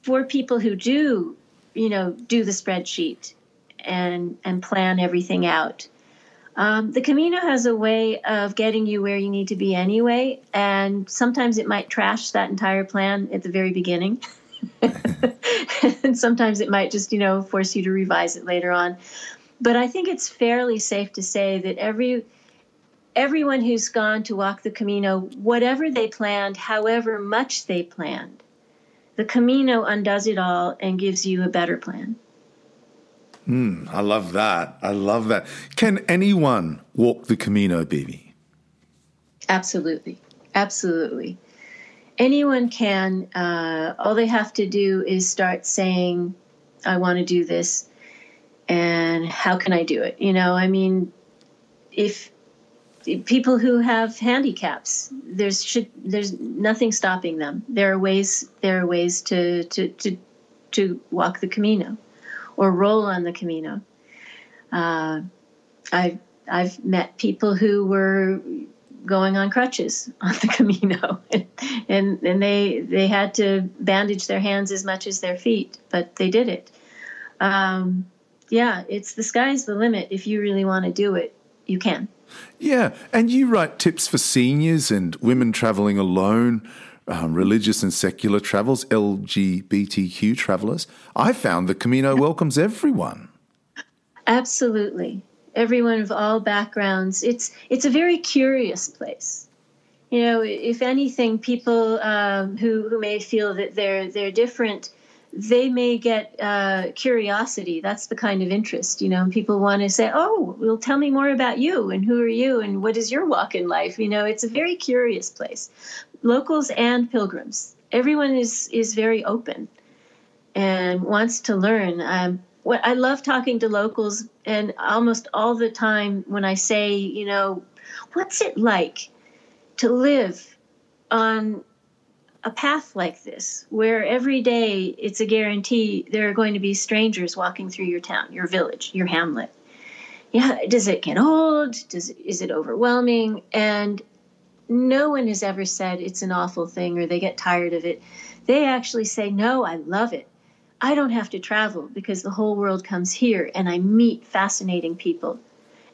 for people who do, you know, do the spreadsheet and plan everything out. The Camino has a way of getting you where you need to be anyway, and sometimes it might trash that entire plan at the very beginning. And sometimes it might just, you know, force you to revise it later on. But I think it's fairly safe to say that everyone who's gone to walk the Camino, whatever they planned, however much they planned, the Camino undoes it all and gives you a better plan. I love that. Can anyone walk the Camino, Bibi? Absolutely. Absolutely. Anyone can. All they have to do is start saying, I want to do this, and how can I do it? You know, I mean, if people who have handicaps, there's nothing stopping them. There are ways to walk the Camino, or roll on the Camino. I've met people who were going on crutches on the Camino, and they had to bandage their hands as much as their feet, but they did it. It's the sky's the limit. If you really want to do it, you can. Yeah, and you write tips for seniors and women traveling alone, religious and secular travels, LGBTQ travelers. I found the Camino welcomes everyone. Absolutely. Everyone of all backgrounds. It's a very curious place. You know, if anything, people who may feel that they're different, they may get curiosity. That's the kind of interest, you know. People want to say, oh, well, tell me more about you, and who are you, and what is your walk in life? You know, it's a very curious place. Locals and pilgrims. Everyone is very open and wants to learn. I love talking to locals, and almost all the time when I say, you know, what's it like to live on a path like this, where every day it's a guarantee there are going to be strangers walking through your town, your village, your hamlet. Yeah, does it get old? Is it overwhelming? And no one has ever said it's an awful thing or they get tired of it. They actually say, no, I love it. I don't have to travel because the whole world comes here and I meet fascinating people.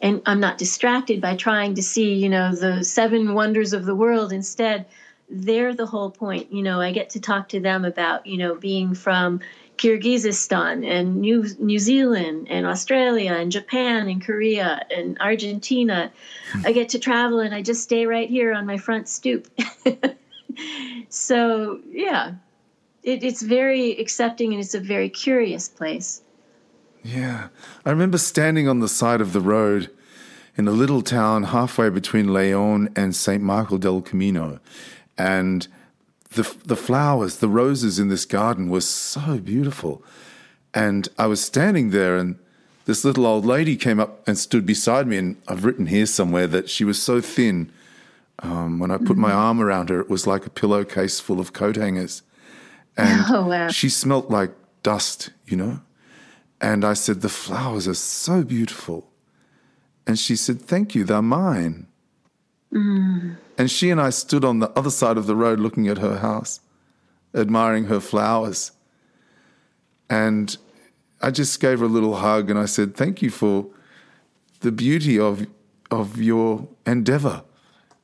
And I'm not distracted by trying to see, you know, the seven wonders of the world. Instead, they're the whole point. You know, I get to talk to them about, you know, being from Kyrgyzstan and New Zealand and Australia and Japan and Korea and Argentina. I get to travel and I just stay right here on my front stoop. So, yeah, it's very accepting and it's a very curious place. Yeah. I remember standing on the side of the road in a little town halfway between León and St. Michael del Camino, and the flowers, the roses in this garden were so beautiful. And I was standing there and this little old lady came up and stood beside me, and I've written here somewhere that she was so thin. When I put my arm around her, it was like a pillowcase full of coat hangers. And she smelt like dust, you know. And I said, the flowers are so beautiful. And she said, thank you, they're mine. And she and I stood on the other side of the road looking at her house. admiring her flowers. And I just gave her a little hug and I said, thank you for the beauty of your endeavour,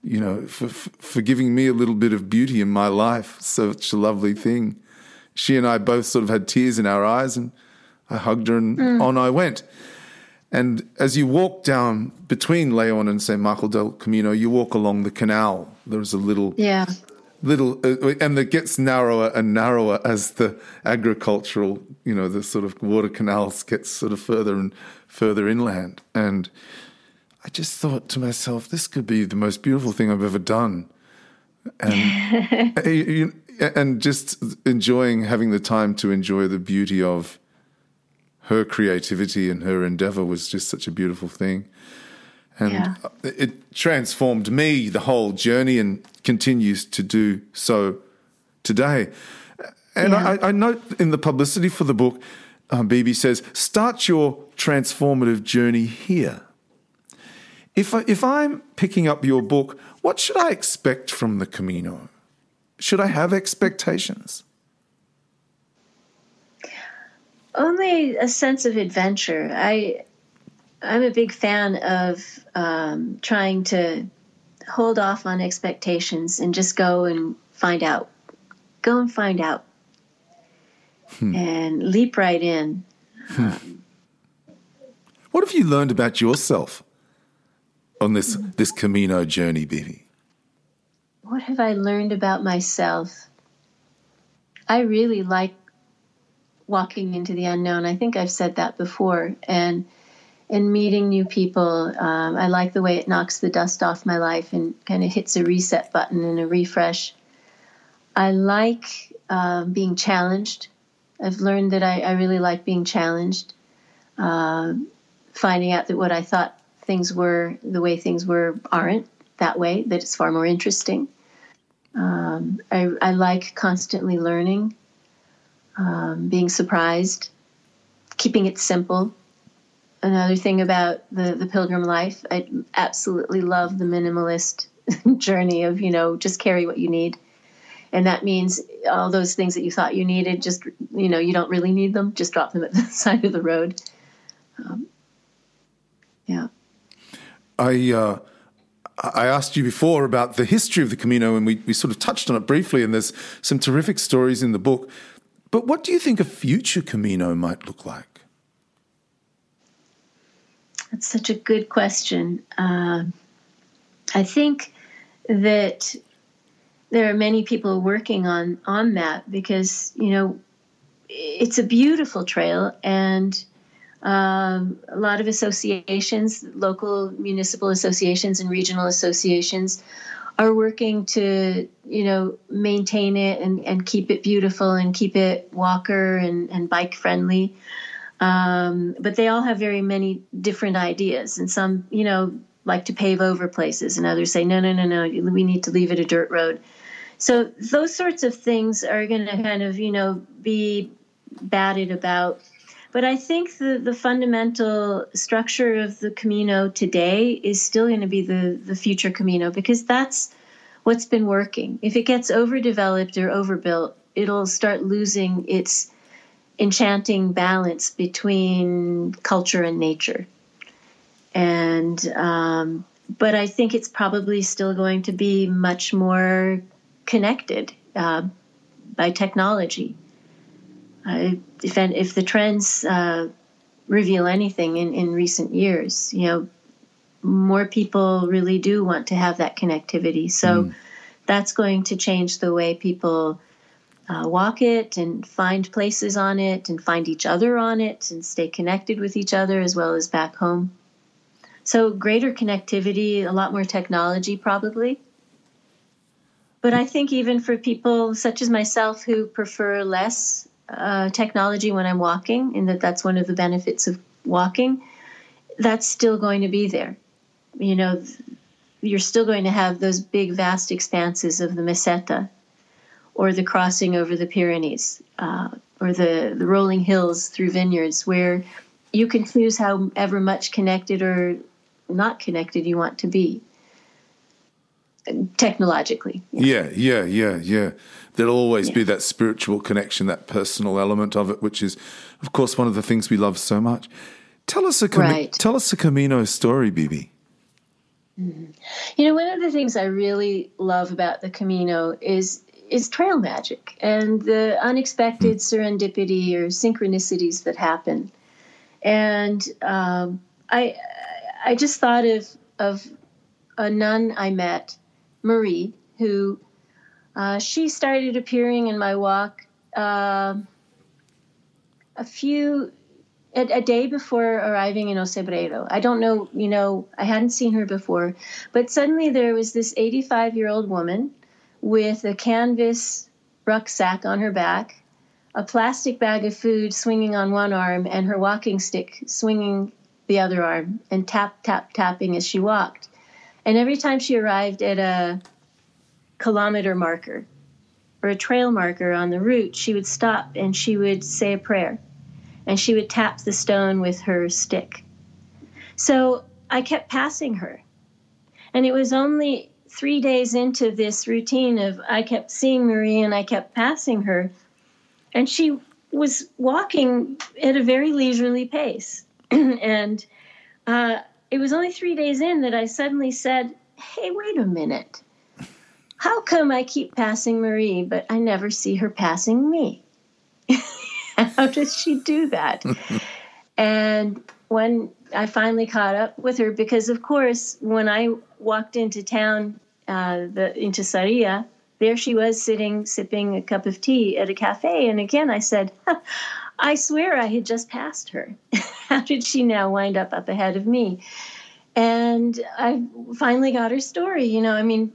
you know, for giving me a little bit of beauty in my life, such a lovely thing. She and I both sort of had tears in our eyes, and I hugged her and on I went. And as you walk down between León and San Marcos del Camino, you walk along the canal. There's a little... Yeah. And it gets narrower and narrower as the agricultural, you know, the sort of water canals gets sort of further and further inland. And I just thought to myself, this could be the most beautiful thing I've ever done. And just enjoying, having the time to enjoy the beauty of her creativity and her endeavour was just such a beautiful thing. And it transformed me, the whole journey, and continues to do so today. And I note in the publicity for the book, Bibi says, start your transformative journey here. If I'm picking up your book, what should I expect from the Camino? Should I have expectations? Only a sense of adventure. I'm a big fan of trying to hold off on expectations and just go and find out. Go and find out. And leap right in. What have you learned about yourself on this Camino journey, Bibi? What have I learned about myself? I really like walking into the unknown. I think I've said that before. And meeting new people, I like the way it knocks the dust off my life and kind of hits a reset button and a refresh. I like being challenged. I've learned that I really like being challenged, finding out that what I thought things were, the way things were, aren't that way, that it's far more interesting. I like constantly learning, being surprised, keeping it simple. Another thing about the pilgrim life, I absolutely love the minimalist journey of, you know, just carry what you need. And that means all those things that you thought you needed, just, you know, you don't really need them. Just drop them at the side of the road. I asked you before about the history of the Camino, and we sort of touched on it briefly, and there's some terrific stories in the book. But what do you think a future Camino might look like? That's such a good question. I think that there are many people working on that because, you know, it's a beautiful trail and a lot of associations, local municipal associations and regional associations are working to, you know, maintain it and keep it beautiful and keep it walker and bike friendly. But they all have very many different ideas, and some, you know, like to pave over places, and others say, no, we need to leave it a dirt road. So those sorts of things are going to kind of, you know, be batted about. But I think the fundamental structure of the Camino today is still going to be the future Camino, because that's what's been working. If it gets overdeveloped or overbuilt, it'll start losing its enchanting balance between culture and nature. And but I think it's probably still going to be much more connected by technology. If the trends reveal anything in recent years, you know, more people really do want to have that connectivity. So that's going to change the way people walk it and find places on it and find each other on it and stay connected with each other as well as back home. So greater connectivity, a lot more technology probably. But I think even for people such as myself who prefer less technology when I'm walking, and that's one of the benefits of walking, that's still going to be there. You know, you're still going to have those big, vast expanses of the meseta, or the crossing over the Pyrenees, or the rolling hills through vineyards, where you can choose however much connected or not connected you want to be. technologically. Yeah. There'll always be that spiritual connection, that personal element of it, which is, of course, one of the things we love so much. Tell us a Camino story, Bibi. You know, one of the things I really love about the Camino is trail magic and the unexpected serendipity or synchronicities that happen. And I just thought of a nun I met, Marie, who she started appearing in my walk a day before arriving in Osebrero. I don't know, you know, I hadn't seen her before, but suddenly there was this 85-year-old woman with a canvas rucksack on her back, a plastic bag of food swinging on one arm, and her walking stick swinging the other arm and tap, tap, tapping as she walked. And every time she arrived at a kilometer marker or a trail marker on the route, she would stop and she would say a prayer and she would tap the stone with her stick. So I kept passing her. And it was only 3 days into this routine of I kept seeing Marie and I kept passing her, and she was walking at a very leisurely pace. And it was only 3 days in that I suddenly said, hey, wait a minute. How come I keep passing Marie, but I never see her passing me? How does she do that? And when I finally caught up with her, because, of course, when I walked into town, into Sarria, there she was sitting, sipping a cup of tea at a cafe. And again, I said, I swear I had just passed her. How did she now wind up ahead of me? And I finally got her story. You know, I mean,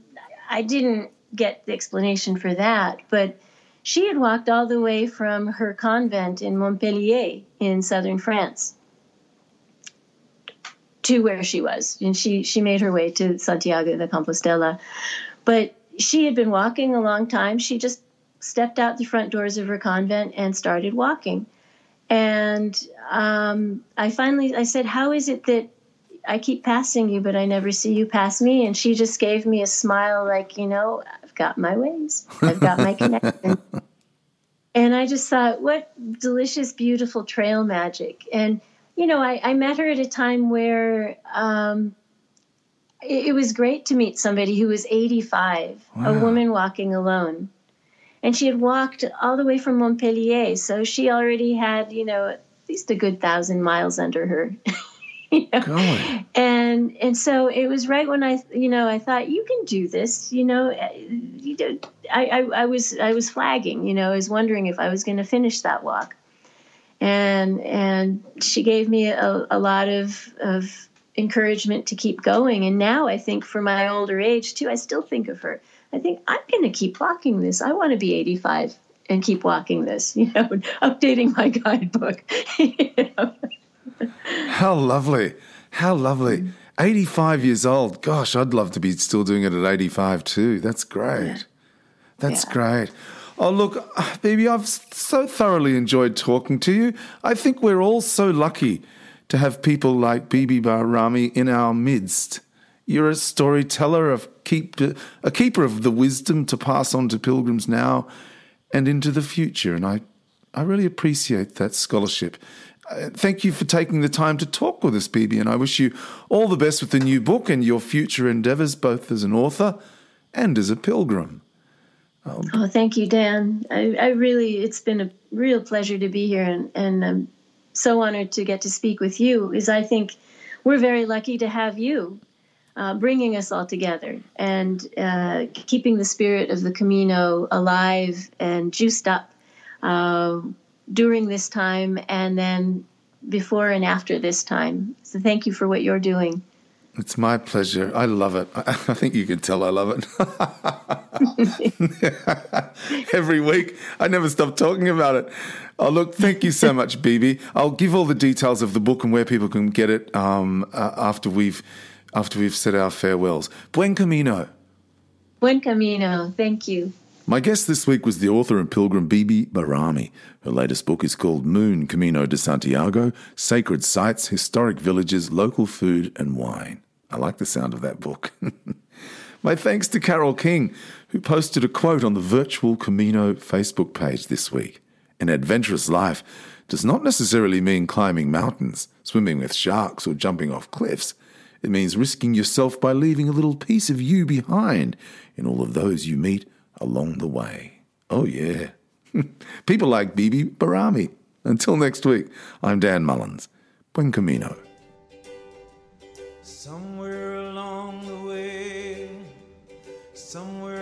I didn't get the explanation for that, but she had walked all the way from her convent in Montpellier in southern France to where she was. And she made her way to Santiago de Compostela. But she had been walking a long time. She just stepped out the front doors of her convent and started walking. And I said, how is it that I keep passing you, but I never see you pass me? And she just gave me a smile like, you know, I've got my ways. I've got my connection. And I just thought, what delicious, beautiful trail magic. And, you know, I met her at a time where it was great to meet somebody who was 85, wow, a woman walking alone. And she had walked all the way from Montpellier, so she already had, you know, at least a good 1,000 miles under her. You know? And so it was right when I, you know, I thought, you can do this, you know. I was flagging, you know, I was wondering if I was going to finish that walk. And she gave me a lot of encouragement to keep going. And now I think for my older age, too, I still think of her. I think I'm going to keep walking this. I want to be 85 and keep walking this, you know, updating my guidebook. You know? How lovely. How lovely. Mm-hmm. 85 years old. Gosh, I'd love to be still doing it at 85 too. That's great. Yeah. That's great. Oh, look, Bibi, I've so thoroughly enjoyed talking to you. I think we're all so lucky to have people like Bibi Barrami in our midst. You're a storyteller, a keeper of the wisdom to pass on to pilgrims now and into the future. And I really appreciate that scholarship. Thank you for taking the time to talk with us, Bibi, and I wish you all the best with the new book and your future endeavours, both as an author and as a pilgrim. Oh, thank you, Dan. It's been a real pleasure to be here, and I'm so honoured to get to speak with you, as I think we're very lucky to have you. Bringing us all together and keeping the spirit of the Camino alive and juiced up during this time and then before and after this time. So thank you for what you're doing. It's my pleasure. I love it. I think you can tell I love it. Every week, I never stop talking about it. Oh, look, thank you so much, Bibi. I'll give all the details of the book and where people can get it after we've said our farewells. Buen Camino. Buen Camino. Thank you. My guest this week was the author and pilgrim Bibi Barrami. Her latest book is called Moon, Camino de Santiago, Sacred Sites, Historic Villages, Local Food and Wine. I like the sound of that book. My thanks to Carol King, who posted a quote on the Virtual Camino Facebook page this week. An adventurous life does not necessarily mean climbing mountains, swimming with sharks, or jumping off cliffs. It means risking yourself by leaving a little piece of you behind in all of those you meet along the way. Oh, yeah. People like Bibi Barrami. Until next week, I'm Dan Mullins. Buen Camino. Somewhere along the way, somewhere